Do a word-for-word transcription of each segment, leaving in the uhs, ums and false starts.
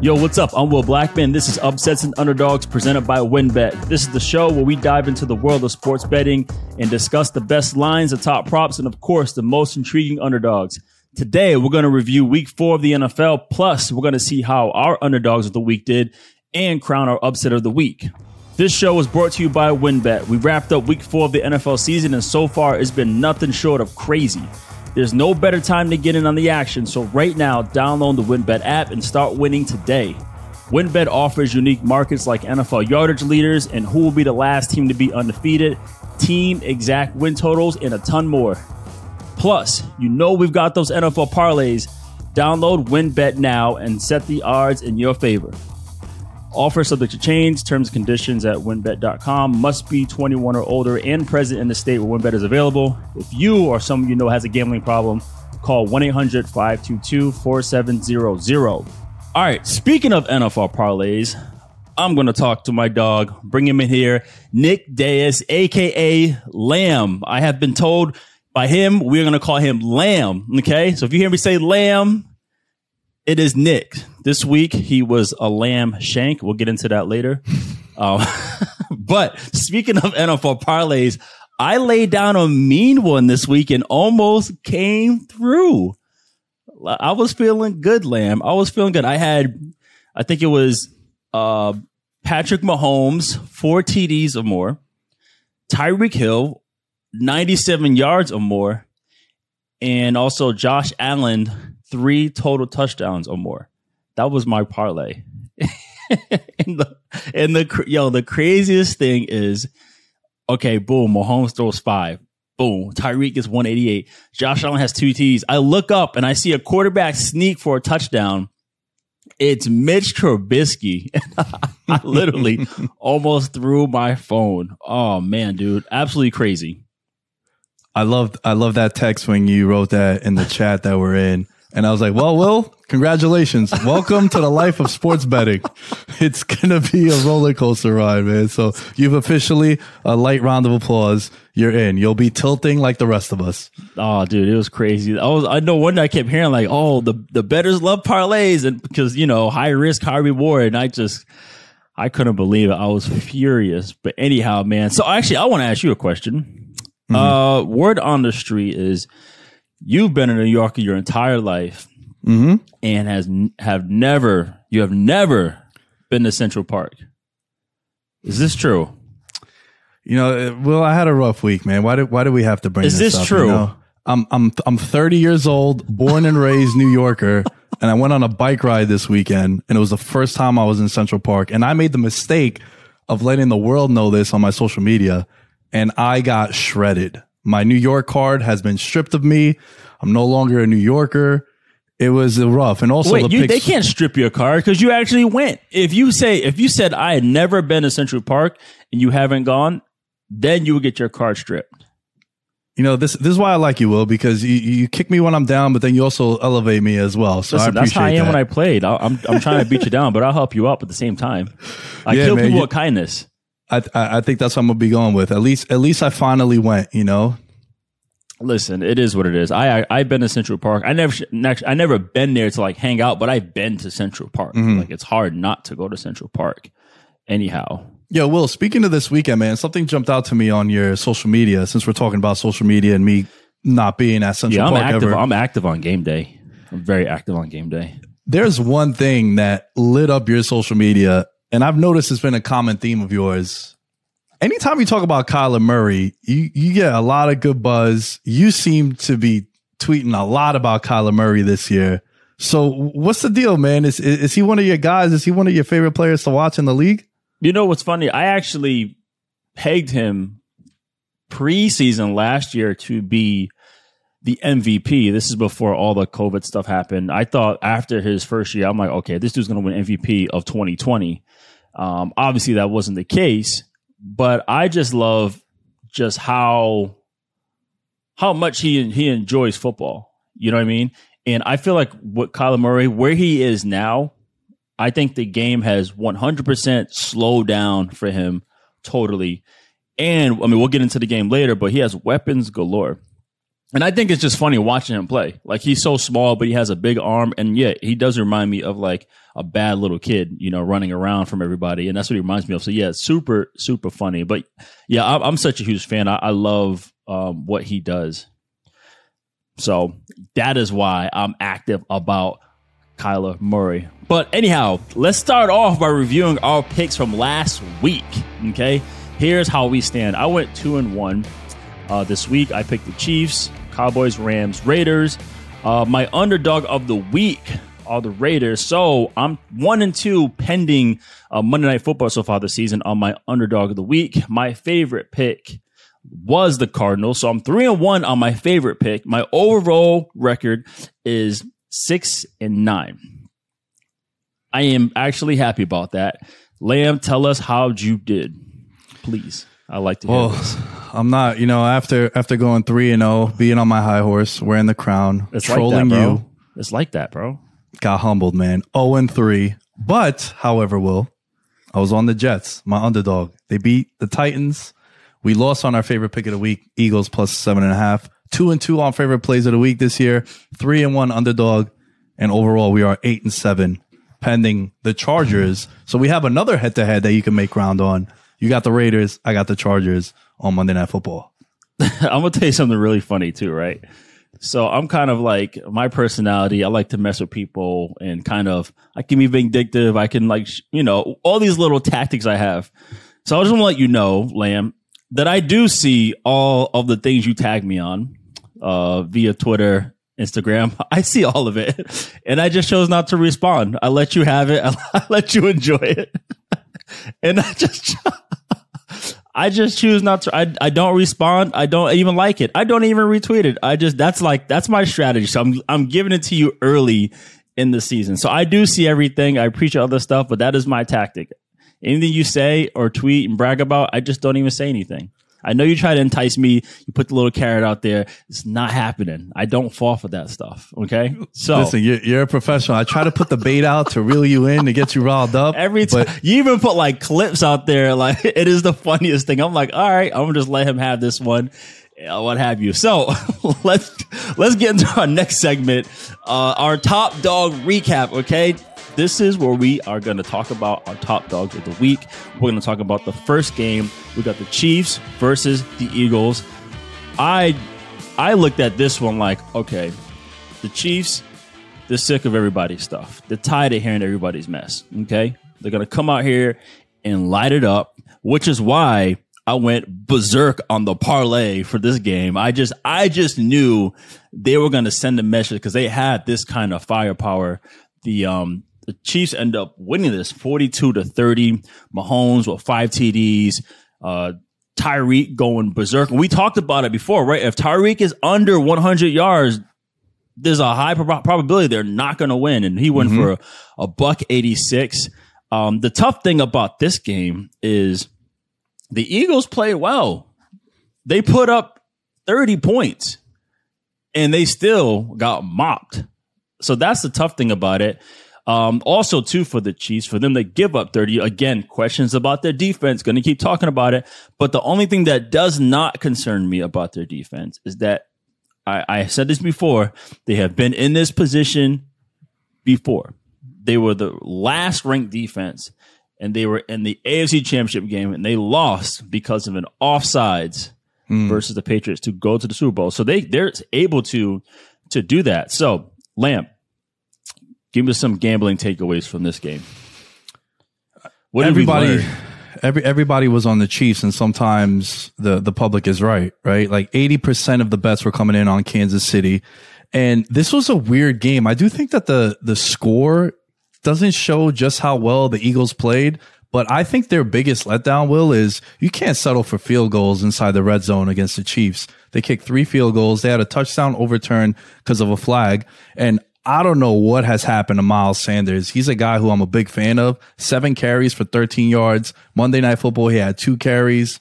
Yo, what's up? I'm Will Blackman. This is Upsets and Underdogs presented by WinBet. This is the show where we dive into the world of sports betting and discuss the best lines, the top props, and of course, the most intriguing underdogs. Today, we're going to review week four of the N F L. Plus, we're going to see how our underdogs of the week did and crown our upset of the week. This show was brought to you by WinBet. We wrapped up week four of the N F L season, and so far, it's been nothing short of crazy. There's no better time to get in on the action, so right now, download the WinBet app and start winning today. WinBet offers unique markets like N F L yardage leaders and who will be the last team to be undefeated, team exact win totals, and a ton more. Plus, you know we've got those N F L parlays. Download WinBet now and set the odds in your favor. Offer subject to change, terms and conditions at winbet dot com. Must be twenty-one or older and present in the state where WinBet is available. If you or someone you know has a gambling problem, call one eight hundred five two two four seven zero zero. All right, speaking of N F L parlays, I'm going to talk to my dog, bring him in here, Nick Diaz, a k a. Lamb. I have been told by him, we're going to call him Lamb, okay? So if you hear me say Lamb, it is Nick. This week, he was a lamb shank. We'll get into that later. Um, but speaking of N F L parlays, I laid down a mean one this week and almost came through. I was feeling good, Lamb. I was feeling good. I had, I think it was uh, Patrick Mahomes, four T Ds or more. Tyreek Hill, ninety-seven yards or more. And also Josh Allen, three total touchdowns or more. That was my parlay. and the, and the, yo, the craziest thing is, okay, boom, Mahomes throws five. Boom, Tyreek is one eighty-eight. Josh Allen has two T's. I look up and I see a quarterback sneak for a touchdown. It's Mitch Trubisky. I literally almost threw my phone. Oh, man, dude. Absolutely crazy. I loved, I loved that text when you wrote that in the chat that we're in. And I was like, well, Will, congratulations. Welcome to the life of sports betting. It's going to be a roller coaster ride, man. So you've officially a light round of applause. You're in. You'll be tilting like the rest of us. Oh, dude, it was crazy. I was, I know one day I kept hearing like, oh, the, the bettors love parlays and because, you know, high risk, high reward. And I just, I couldn't believe it. I was furious. But anyhow, man. So actually, I want to ask you a question. Mm-hmm. Uh, word on the street is, you've been in New York your entire life, mm-hmm. and has have never you have never been to Central Park. Is this true? You know, well, I had a rough week, man. Why did why do we have to bring this up? Is this true? You know, I'm I'm I'm thirty years old, born and raised New Yorker, and I went on a bike ride this weekend, and it was the first time I was in Central Park, and I made the mistake of letting the world know this on my social media, and I got shredded. My New York card has been stripped of me. I'm no longer a New Yorker. It was rough. And also, Wait, the you, pics- they can't strip your card because you actually went. If you say, if you said, I had never been to Central Park and you haven't gone, then you would get your card stripped. You know, this this is why I like you, Will, because you, you kick me when I'm down, but then you also elevate me as well. So Listen, I appreciate that's how I am that. When I played. I, I'm I'm trying to beat you down, but I'll help you up at the same time. I yeah, kill man, people you- with kindness. I I think that's what I'm gonna be going with. At least, at least I finally went. You know, listen, it is what it is. I, I I've been to Central Park. I never, I never been there to like hang out, but I've been to Central Park. Mm-hmm. Like it's hard not to go to Central Park. Anyhow, yeah. Will, speaking of this weekend, man, something jumped out to me on your social media. Since we're talking about social media and me not being at Central yeah, I'm Park active, ever, I'm active on game day. I'm very active on game day. There's one thing that lit up your social media. And I've noticed it's been a common theme of yours. Anytime you talk about Kyler Murray, you, you get a lot of good buzz. You seem to be tweeting a lot about Kyler Murray this year. So what's the deal, man? Is, is, is he one of your guys? Is he one of your favorite players to watch in the league? You know what's funny? I actually pegged him preseason last year to be the M V P. This is before all the COVID stuff happened. I thought after his first year, I'm like, okay, this dude's going to win M V P of twenty twenty. Um, obviously, that wasn't the case, but I just love just how how much he he enjoys football. You know what I mean? And I feel like with Kyler Murray, where he is now, I think the game has one hundred percent slowed down for him totally. And, I mean, we'll get into the game later, but he has weapons galore. And I think it's just funny watching him play. Like, he's so small, but he has a big arm. And yeah, he does remind me of like a bad little kid, you know, running around from everybody. And that's what he reminds me of. So yeah, super, super funny. But yeah, I'm such a huge fan. I, I love um, what he does. So that is why I'm active about Kyler Murray. But anyhow, let's start off by reviewing our picks from last week. Okay, here's how we stand. I went two and one uh, this week. I picked the Chiefs, Cowboys, Rams, Raiders. Uh, my underdog of the week are the Raiders. So I'm one and two pending uh, Monday Night Football so far this season on my underdog of the week. My favorite pick was the Cardinals. So I'm three and one on my favorite pick. My overall record is six and nine. I am actually happy about that. Lamb, tell us how you did, please. I like to hear well, this. I'm not, you know, after after going three and oh, being on my high horse, wearing the crown, it's trolling like that, you. It's like that, bro. Got humbled, man. Oh and three. But however, Will, I was on the Jets, my underdog. They beat the Titans. We lost on our favorite pick of the week, Eagles plus seven and a half. Two and two on favorite plays of the week this year. Three and one underdog. And overall, we are eight and seven pending the Chargers. So we have another head to head that you can make ground on. You got the Raiders. I got the Chargers on Monday Night Football. I'm going to tell you something really funny too, right? So I'm kind of like, my personality, I like to mess with people and kind of, I can be vindictive. I can like, you know, all these little tactics I have. So I just want to let you know, Lamb, that I do see all of the things you tag me on uh, via Twitter, Instagram. I see all of it. And I just chose not to respond. I let you have it. I let you enjoy it. And I just I just choose not to. I, I don't respond. I don't even like it. I don't even retweet it. I just that's like that's my strategy. So I'm I'm giving it to you early in the season. So I do see everything. I appreciate all this stuff, but that is my tactic. Anything you say or tweet and brag about, I just don't even say anything. I know you try to entice me. You put the little carrot out there. It's not happening. I don't fall for that stuff. Okay. So listen, you're, you're a professional. I try to put the bait out to reel you in, to get you riled up. Every time you even put like clips out there, like it is the funniest thing. I'm like, all right, I'm gonna just let him have this one, what have you. So let's let's get into our next segment, uh, our top dog recap. Okay. This is where we are going to talk about our top dogs of the week. We're going to talk about the first game. We got the Chiefs versus the Eagles. I I looked at this one like, okay, the Chiefs, they're sick of everybody's stuff. They're tired of hearing everybody's mess, okay? They're going to come out here and light it up, which is why I went berserk on the parlay for this game. I just I just knew they were going to send a message because they had this kind of firepower. The um. The Chiefs end up winning this forty-two to thirty. Mahomes with five T Ds. Uh, Tyreek going berserk. We talked about it before, right? If Tyreek is under one hundred yards, there's a high prob- probability they're not going to win. And he went mm-hmm. for a, a buck eighty-six. Um, the tough thing about this game is the Eagles played well. They put up thirty points and they still got mopped. So that's the tough thing about it. Um, also, too, for the Chiefs, for them to give up thirty, again, questions about their defense, going to keep talking about it. But the only thing that does not concern me about their defense is that, I, I said this before, they have been in this position before. They were the last ranked defense, and they were in the A F C Championship game, and they lost because of an offsides mm. versus the Patriots to go to the Super Bowl. So they, they're able to, to do that. So, Lamb, give me some gambling takeaways from this game. What everybody, every everybody was on the Chiefs, and sometimes the the public is right, right? Like eighty percent of the bets were coming in on Kansas City, and this was a weird game. I do think that the the score doesn't show just how well the Eagles played, but I think their biggest letdown, Will, is you can't settle for field goals inside the red zone against the Chiefs. They kicked three field goals. They had a touchdown overturned because of a flag, and I don't know what has happened to Miles Sanders. He's a guy who I'm a big fan of. Seven carries for thirteen yards. Monday Night Football, he had two carries.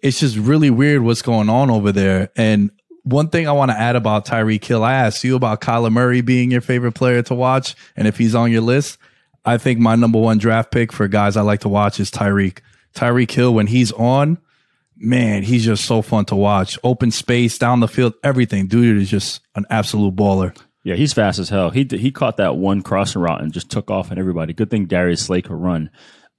It's just really weird what's going on over there. And one thing I want to add about Tyreek Hill, I asked you about Kyler Murray being your favorite player to watch, and if he's on your list, I think my number one draft pick for guys I like to watch is Tyreek. Tyreek Hill, when he's on, man, he's just so fun to watch. Open space, down the field, everything. Dude is just an absolute baller. Yeah, he's fast as hell. He he caught that one crossing route and just took off on everybody. Good thing Darius Slay could run.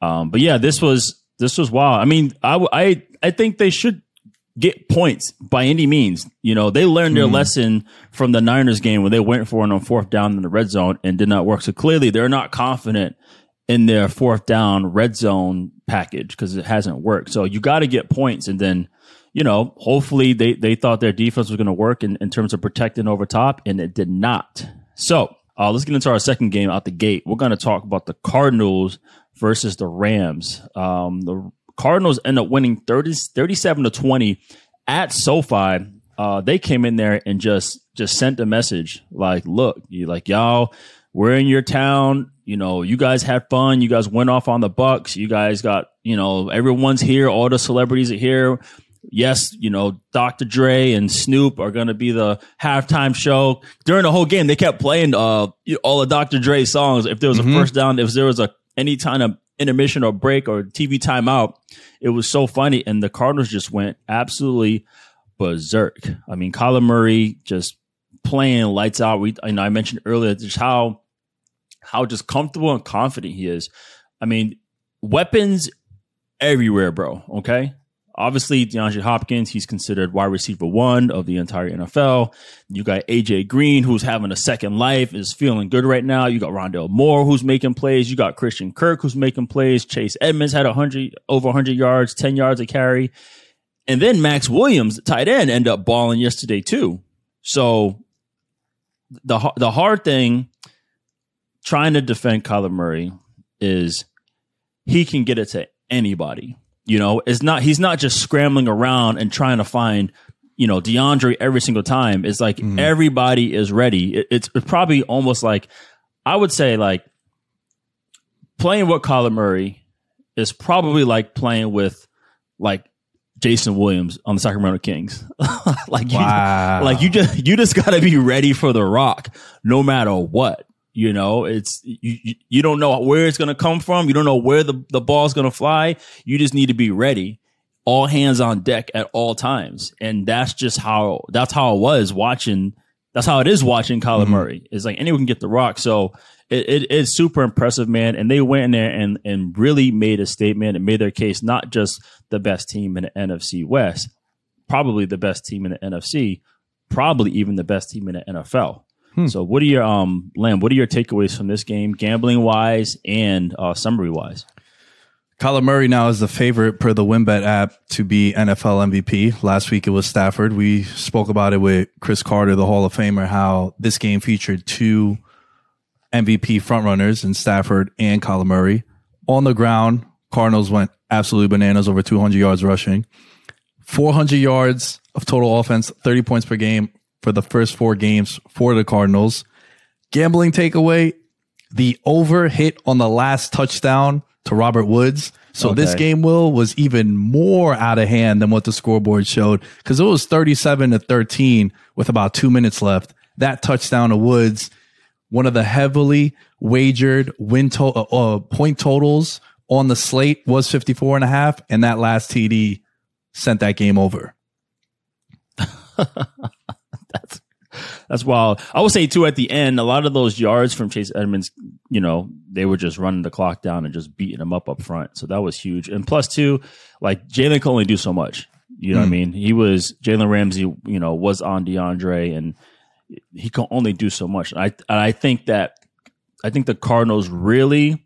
Um, but yeah, this was this was wild. I mean, I, I, I think they should get points by any means. You know, they learned their mm. lesson from the Niners game when they went for it on fourth down in the red zone and did not work. So clearly they're not confident in their fourth down red zone package because it hasn't worked. So you got to get points. And then, you know, hopefully they, they thought their defense was going to work in, in terms of protecting over top, and it did not. So uh, let's get into our second game out the gate. We're going to talk about the Cardinals versus the Rams. Um, the Cardinals end up winning thirty, thirty-seven to twenty at SoFi. Uh, they came in there and just, just sent a message like, look, you like, y'all, we're in your town. You know, you guys had fun. You guys went off on the Bucks. You guys got, you know, everyone's here. All the celebrities are here. Yes, you know, Doctor Dre and Snoop are going to be the halftime show. During the whole game, they kept playing uh, all of Doctor Dre's songs. If there was mm-hmm. a first down, if there was a any kind of intermission or break or T V timeout, it was so funny. And the Cardinals just went absolutely berserk. I mean, Kyler Murray just playing lights out. We, you know, I mentioned earlier just how how just comfortable and confident he is. I mean, weapons everywhere, bro. Okay. Obviously, DeAndre Hopkins, he's considered wide receiver one of the entire N F L. You got A J. Green, who's having a second life, is feeling good right now. You got Rondell Moore, who's making plays. You got Christian Kirk, who's making plays. Chase Edmonds had one hundred, over one hundred yards, ten yards a carry. And then Max Williams, the tight end, ended up balling yesterday too. So the, the hard thing trying to defend Kyler Murray is he can get it to anybody. You know, it's not, he's not just scrambling around and trying to find, you know, DeAndre every single time. It's like mm. everybody is ready. It, it's probably almost like, I would say like playing with Kyler Murray is probably like playing with like Jason Williams on the Sacramento Kings. Like, wow. you, like you just, you just gotta be ready for the rock no matter what. You know, it's you, you don't know where it's going to come from. You don't know where the, the ball's going to fly. You just need to be ready. All hands on deck at all times. And that's just how that's how it was watching. That's how it is watching Kyler mm-hmm. Murray. It's like anyone can get the rock. So it, it it's super impressive, man. And they went in there and, and really made a statement and made their case, not just the best team in the N F C West, probably the best team in the N F C, probably even the best team in the N F L. Hmm. So what are your, um, Lamb, what are your takeaways from this game, gambling-wise and uh, summary-wise? Kyler Murray now is the favorite per the WinBet app to be N F L M V P. Last week it was Stafford. We spoke about it with Chris Carter, the Hall of Famer, how this game featured two M V P frontrunners in Stafford and Kyler Murray. On the ground, Cardinals went absolutely bananas, over two hundred yards rushing. four hundred yards of total offense, thirty points per game for the first four games for the Cardinals. Gambling takeaway, the over hit on the last touchdown to Robert Woods. So okay. This game, Will, was even more out of hand than what the scoreboard showed, because it was thirty-seven to thirteen with about two minutes left. That touchdown to Woods, one of the heavily wagered win to- uh, point totals on the slate was fifty-four and a half, and that last T D sent that game over. That's that's wild. I would say too, at the end, a lot of those yards from Chase Edmonds, you know, they were just running the clock down and just beating him up up front. So that was huge. And plus two, like Jalen can only do so much. You know mm. what I mean? He was Jalen Ramsey. You know, was on DeAndre, and he can only do so much. And I and I think that I think the Cardinals really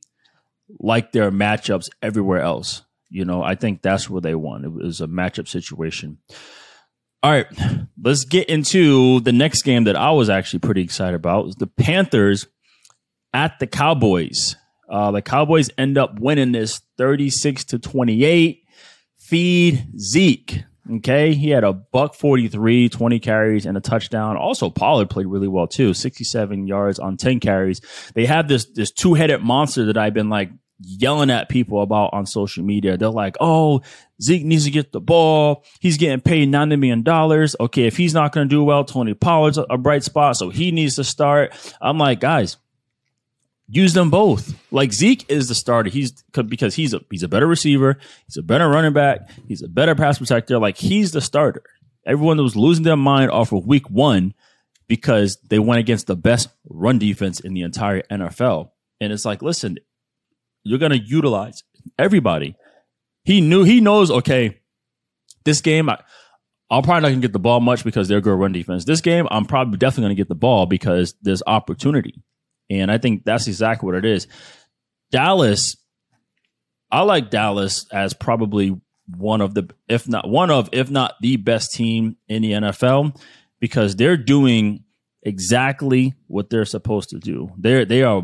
like their matchups everywhere else. You know, I think that's where they won. It was a matchup situation. All right, let's get into the next game that I was actually pretty excited about. The Panthers at the Cowboys. Uh, the Cowboys end up winning this thirty-six to twenty-eight. Feed Zeke. Okay, he had a buck forty-three, twenty carries and a touchdown. Also, Pollard played really well too, sixty-seven yards on ten carries. They have this this two-headed monster that I've been like yelling at people about on social media. They're like, oh, Zeke needs to get the ball. He's getting paid ninety million dollars. Okay, if he's not going to do well, Tony Pollard's a bright spot, so he needs to start. I'm like, guys, Use them both. Like Zeke is the starter. He's because he's a he's a better receiver. He's a better running back. He's a better pass protector. Like he's the starter. Everyone that was losing their mind off of week one because they went against the best run defense in the entire N F L. And it's like, listen, you're going to utilize everybody. He knew he knows, okay, this game, I, I'll probably not going to get the ball much because they're good run defense. This game, I'm probably definitely going to get the ball because there's opportunity. And I think that's exactly what it is. Dallas, I like Dallas as probably one of the, if not one of, if not the best team in the N F L because they're doing exactly what they're supposed to do. They're, they are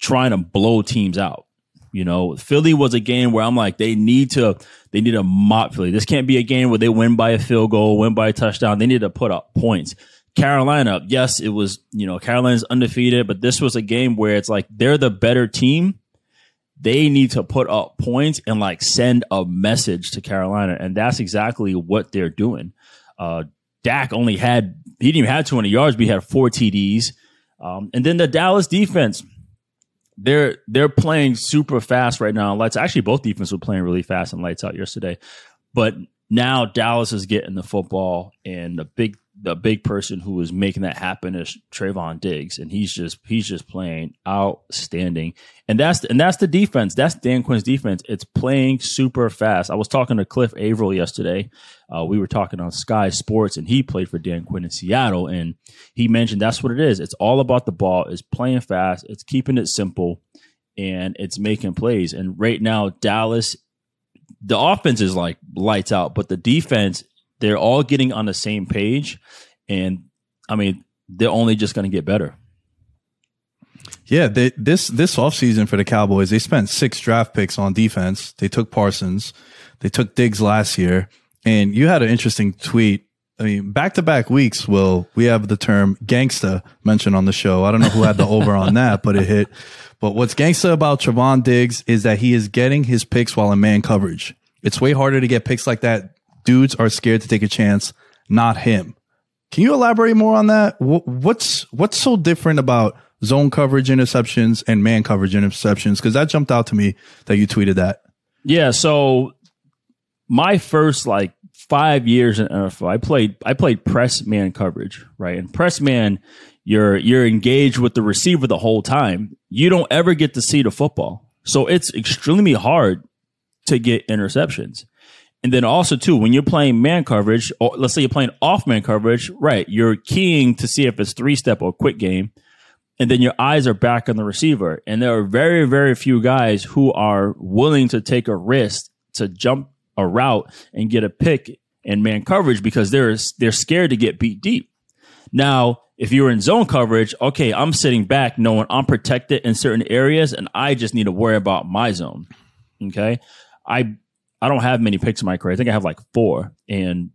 trying to blow teams out. You know, Philly was a game where I'm like, they need to, they need to mop Philly. This can't be a game where they win by a field goal, win by a touchdown. They need to put up points. Carolina, yes, it was, you know, Carolina's undefeated, but this was a game where it's like they're the better team. They need to put up points and like send a message to Carolina. And that's exactly what they're doing. Uh, Dak only had, he didn't even have two hundred yards, but he had four T Ds. Um, and then the Dallas defense, they're, they're playing super fast right now. Lights, actually, both defenses were playing really fast and lights out yesterday. But now Dallas is getting the football, and the big the big person who is making that happen is Trayvon Diggs, and he's just he's just playing outstanding. And that's and that's the defense. That's Dan Quinn's defense. It's playing super fast. I was talking to Cliff Avril yesterday. Uh, we were talking on Sky Sports, and he played for Dan Quinn in Seattle, and he mentioned that's what it is. It's all about the ball. It's playing fast. It's keeping it simple, and it's making plays. And right now, Dallas, the offense is like lights out, but the defense, they're all getting on the same page. And I mean, they're only just going to get better. Yeah. They, this, this offseason for the Cowboys, they spent six draft picks on defense. They took Parsons. They took Diggs last year. And you had an interesting tweet. I mean, back to back weeks, Will, we have the term gangsta mentioned on the show. I don't know who had the over on that, but it hit. But what's gangsta about Trayvon Diggs is that he is getting his picks while in man coverage. It's way harder to get picks like that. Dudes are scared to take a chance, not him. Can you elaborate more on that? What's what's so different about zone coverage interceptions and man coverage interceptions? Because that jumped out to me that you tweeted that. Yeah, so my first like five years in N F L, I played I played press man coverage, right? And press man, you're you're engaged with the receiver the whole time. You don't ever get to see the football. So it's extremely hard to get interceptions. And then also, too, when you're playing man coverage, or let's say you're playing off man coverage, right, you're keying to see if it's three-step or quick game, and then your eyes are back on the receiver. And there are very, very few guys who are willing to take a risk to jump a route and get a pick in man coverage because they're, they're scared to get beat deep. Now, if you're in zone coverage, okay, I'm sitting back knowing I'm protected in certain areas, and I just need to worry about my zone, okay? I... I don't have many picks in my career. I think I have like four. And,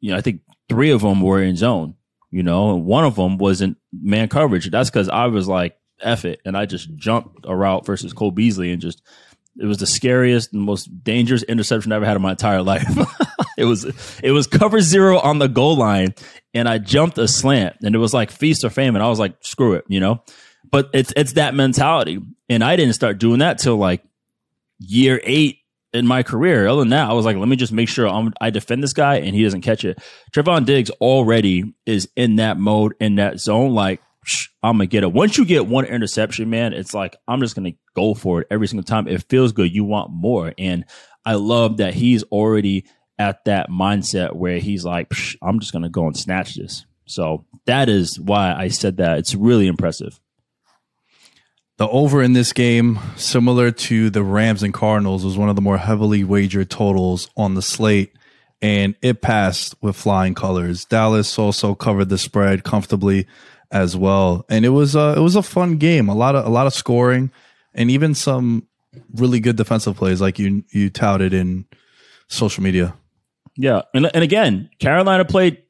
you know, I think three of them were in zone, you know, and one of them was in man coverage. That's because I was like, F it. And I just jumped a route versus Cole Beasley and just, it was the scariest and most dangerous interception I ever had in my entire life. It was, it was cover zero on the goal line. And I jumped a slant and it was like feast or famine. I was like, screw it, you know, but it's, it's that mentality. And I didn't start doing that till like year eight in my career. Other than that, I was like, let me just make sure I'm, I defend this guy and he doesn't catch it. Trayvon Diggs already is in that mode, in that zone. Like, shh, I'm going to get it. Once you get one interception, man, it's like, I'm just going to go for it every single time. It feels good. You want more. And I love that he's already at that mindset where he's like, I'm just going to go and snatch this. So that is why I said that. It's really impressive. The over in this game, similar to the Rams and Cardinals, was one of the more heavily wagered totals on the slate, and it passed with flying colors. Dallas also covered the spread comfortably as well, and it was a, it was a fun game. A lot of a lot of scoring, and even some really good defensive plays, like you you touted in social media. Yeah, and and again, Carolina played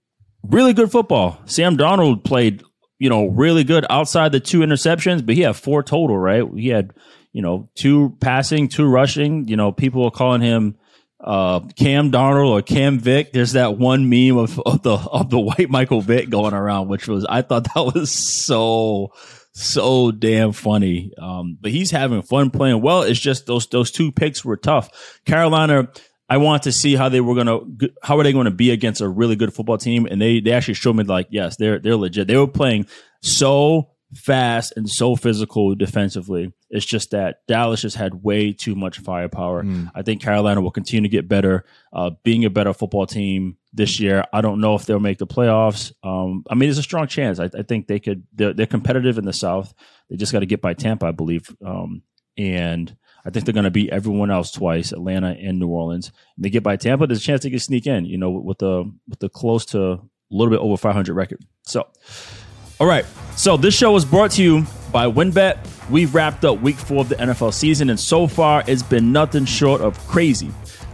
really good football. Sam Darnold played, you know, really good outside the two interceptions, but he had four total, right? He had, you know, two passing, two rushing. You know, people are calling him uh, Cam Darnold or Cam Vick. There's that one meme of, of the of the white Michael Vick going around, which was, I thought that was so, so damn funny. Um, but he's having fun playing well. It's just those those two picks were tough. Carolina, I want to see how they were going to, how are they going to be against a really good football team? And they, they actually showed me, like, yes, they're, they're legit. They were playing so fast and so physical defensively. It's just that Dallas just had way too much firepower. Mm. I think Carolina will continue to get better, uh, being a better football team this year. I don't know if they'll make the playoffs. Um, I mean, there's a strong chance. I, I think they could, they're, they're competitive in the South. They just got to get by Tampa, I believe. Um, and, I think they're going to beat everyone else twice, Atlanta and New Orleans. And they get by Tampa, there's a chance they can sneak in, you know, with the with the close to a little bit over five hundred record. So, all right. So this show was brought to you by WinBet. We've wrapped up week four of the N F L season, and so far it's been nothing short of crazy.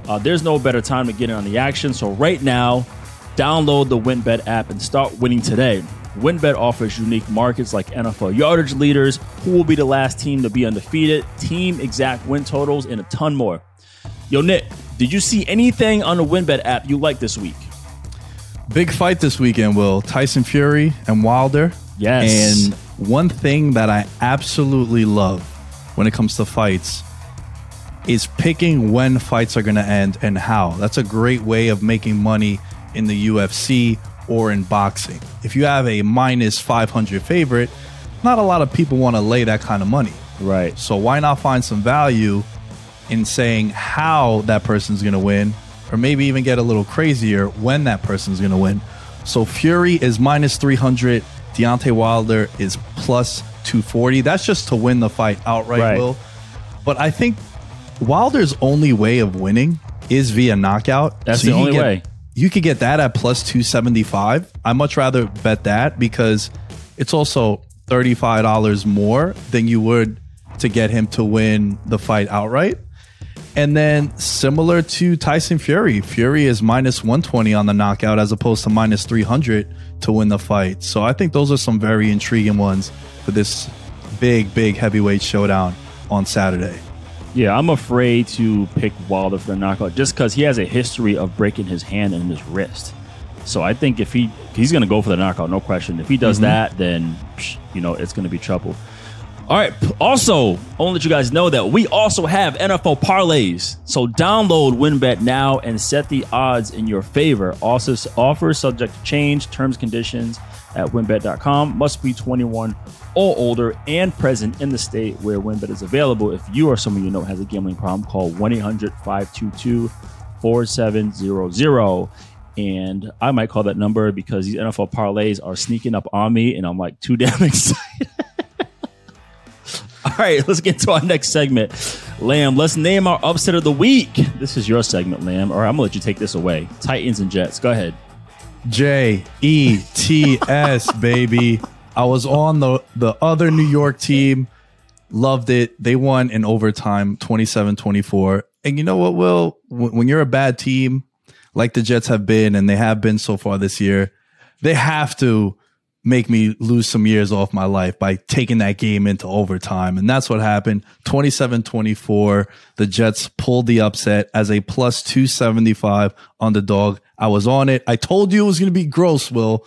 Uh, there's no better time to get in on the action. So right now, download the WinBet app and start winning today. WinBet offers unique markets like N F L yardage leaders, who will be the last team to be undefeated, team exact win totals, and a ton more. Yo, Nick, did you see anything on the WinBet app you liked this week? Big fight this weekend, Will. Tyson Fury and Wilder. Yes. And one thing that I absolutely love when it comes to fights is picking when fights are going to end and how. That's a great way of making money in the U F C or in boxing. If you have a minus five hundred favorite, not a lot of people want to lay that kind of money. Right. So why not find some value in saying how that person's going to win, or maybe even get a little crazier when that person's going to win. So Fury is minus three hundred. Deontay Wilder is plus two forty. That's just to win the fight outright, right. Will. But I think Wilder's only way of winning is via knockout. That's so the only get- way. You could get that at plus two seventy-five. I much rather bet that because it's also thirty-five dollars more than you would to get him to win the fight outright. And then similar to Tyson Fury, Fury is minus one twenty on the knockout as opposed to minus three hundred to win the fight. So I think those are some very intriguing ones for this big, big heavyweight showdown on Saturday. Yeah, I'm afraid to pick Wilder for the knockout just because he has a history of breaking his hand and his wrist. So I think if he he's going to go for the knockout, no question. If he does mm-hmm. that, then, you know, it's going to be trouble. All right. Also, I want to let you guys know that we also have N F L parlays. So download WinBet now and set the odds in your favor. Also, offers subject to change, terms, conditions at winbet dot com. Must be twenty-one or older and present in the state where WinBet is available. If you or someone you know has a gambling problem, call one eight hundred five two two four seven zero zero. And I might call that number because these N F L parlays are sneaking up on me and I'm like too damn excited. All right, let's get to our next segment. Lamb, let's name our upset of the week. This is your segment, Lamb. All right, I'm going to let you take this away. Titans and Jets. Go ahead. J E T S, baby. I was on the, the other New York team. Loved it. They won in overtime, twenty-seven twenty-four. And you know what, Will? When you're a bad team, like the Jets have been, and they have been so far this year, they have to make me lose some years off my life by taking that game into overtime. And that's what happened. twenty-seven twenty-four. The Jets pulled the upset as a plus two seventy-five underdog. I was on it. I told you it was going to be gross, Will.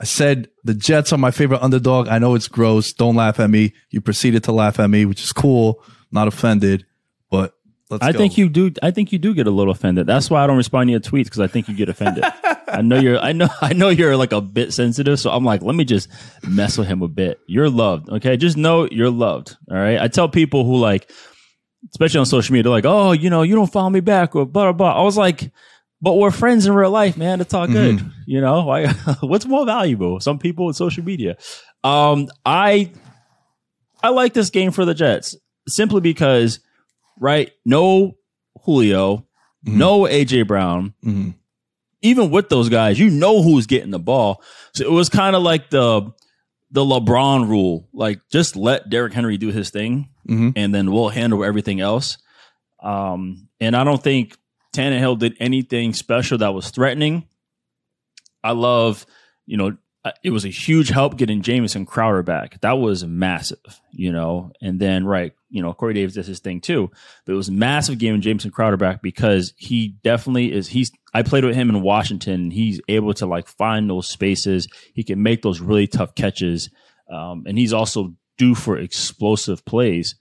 I said the Jets are my favorite underdog. I know it's gross. Don't laugh at me. You proceeded to laugh at me, which is cool. Not offended, but let's I go. think you do. I think you do get a little offended. That's why I don't respond to your tweets, because I think you get offended. I know you're. I know. I know you're like a bit sensitive. So I'm like, let me just mess with him a bit. You're loved, okay? Just know you're loved. All right. I tell people who like, especially on social media, they're like, oh, you know, you don't follow me back or blah blah blah. I was like, but we're friends in real life, man. It's all good. Mm-hmm. You know, like, what's more valuable? Some people with social media. Um, I I like this game for the Jets simply because, right, no Julio, mm-hmm. no A J. Brown. Mm-hmm. Even with those guys, you know who's getting the ball. So it was kind of like the the LeBron rule. Like, just let Derrick Henry do his thing, mm-hmm. and then we'll handle everything else. Um, and I don't think Tannehill did anything special that was threatening. I love, you know, it was a huge help getting Jamison Crowder back. That was massive, you know. And then, right, you know, Corey Davis does his thing too. But it was a massive game in Jamison Crowder back because he definitely is. He's I played with him in Washington. He's able to like find those spaces. He can make those really tough catches. Um, and he's also due for explosive plays.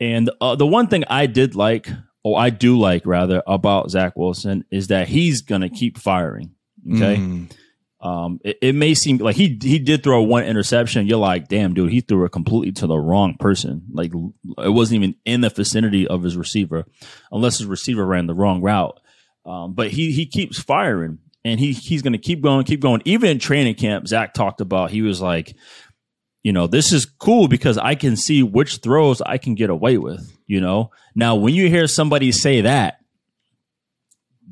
And uh, the one thing I did like, or I do like rather, about Zach Wilson is that he's going to keep firing. Okay. Mm. Um, it, it may seem like he, he did throw one interception. You're like, damn, dude, he threw it completely to the wrong person. Like, it wasn't even in the vicinity of his receiver, unless his receiver ran the wrong route. Um, but he, he keeps firing, and he, he's going to keep going, keep going. Even in training camp, Zach talked about, he was like, you know, this is cool because I can see which throws I can get away with, you know? Now, when you hear somebody say that,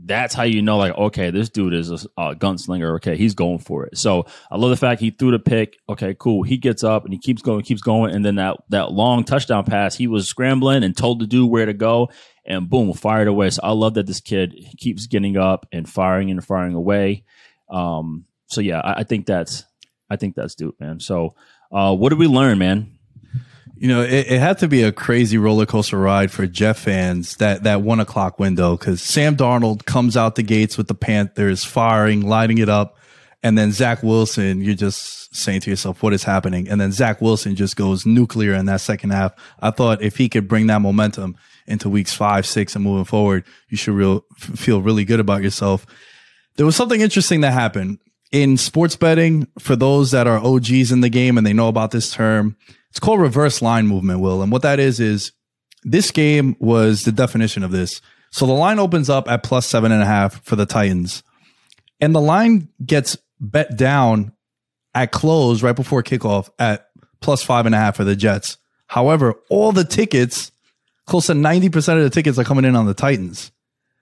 that's how you know, like, okay, this dude is a, a gunslinger. Okay, he's going for it. So I love the fact he threw the pick. Okay, cool. He gets up and he keeps going, keeps going. And then that, that long touchdown pass, he was scrambling and told the dude where to go, and boom, fired away. So I love that this kid keeps getting up and firing and firing away. Um, so yeah, I, I think that's, I think that's dude, man. So uh, what did we learn, man? You know, it, it had to be a crazy roller coaster ride for Jet fans, that, that one o'clock window, because Sam Darnold comes out the gates with the Panthers firing, lighting it up. And then Zach Wilson, you're just saying to yourself, what is happening? And then Zach Wilson just goes nuclear in that second half. I thought if he could bring that momentum into weeks five, six, and moving forward, you should real, feel really good about yourself. There was something interesting that happened in sports betting. For those that are O Gs in the game and they know about this term, it's called reverse line movement, Will. And what that is, is this game was the definition of this. So the line opens up at plus seven and a half for the Titans, and the line gets bet down at close right before kickoff at plus five and a half for the Jets. However, all the tickets, close to ninety percent of the tickets, are coming in on the Titans.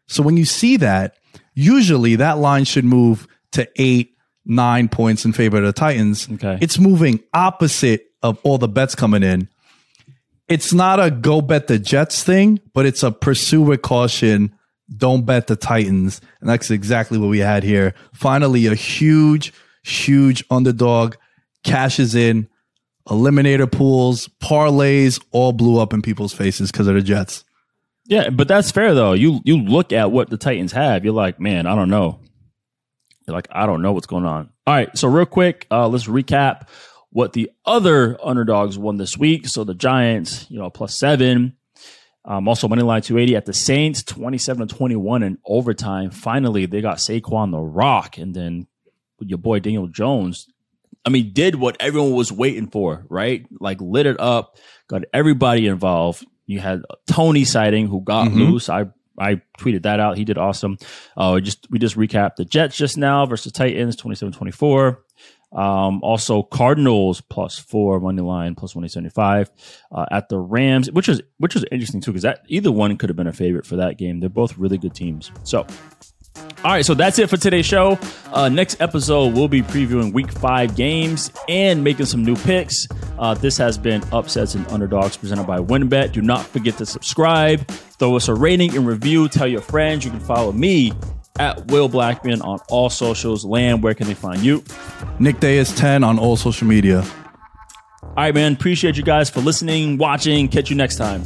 So when you see that, usually that line should move to eight, nine points in favor of the Titans. Okay. It's moving opposite of all the bets coming in. It's not a go bet the Jets thing, but it's a pursue with caution, don't bet the Titans. And that's exactly what we had here. Finally, a huge, huge underdog cashes in. Eliminator pools, parlays, all blew up in people's faces because of the Jets. Yeah, but that's fair, though. You you look at what the Titans have, you're like, man, I don't know. You're like, I don't know what's going on. All right, so real quick, uh, let's recap what the other underdogs won this week. So the Giants, you know, plus seven. Um, also, Moneyline two eighty at the Saints, twenty-seven to twenty-one in overtime. Finally, they got Saquon the Rock, and then your boy Daniel Jones, I mean, did what everyone was waiting for, right? Like, lit it up, got everybody involved. You had Tony sighting, who got mm-hmm. loose. I I tweeted that out. He did awesome. Uh, just we just recapped the Jets just now versus Titans, twenty-seven twenty-four. Um, also, Cardinals plus four, money line plus one eighty-seven five uh, at the Rams, which is which is interesting too, because that either one could have been a favorite for that game. They're both really good teams. So, all right, so that's it for today's show. Uh, next episode, we'll be previewing week five games and making some new picks. Uh, this has been Upsets and Underdogs presented by WinBet. Do not forget to subscribe, throw us a rating and review, tell your friends. You can follow me at Will Blackman on all socials. Lamb, where can they find you? Nick Day is ten on all social media. All right, man. Appreciate you guys for listening, watching. Catch you next time.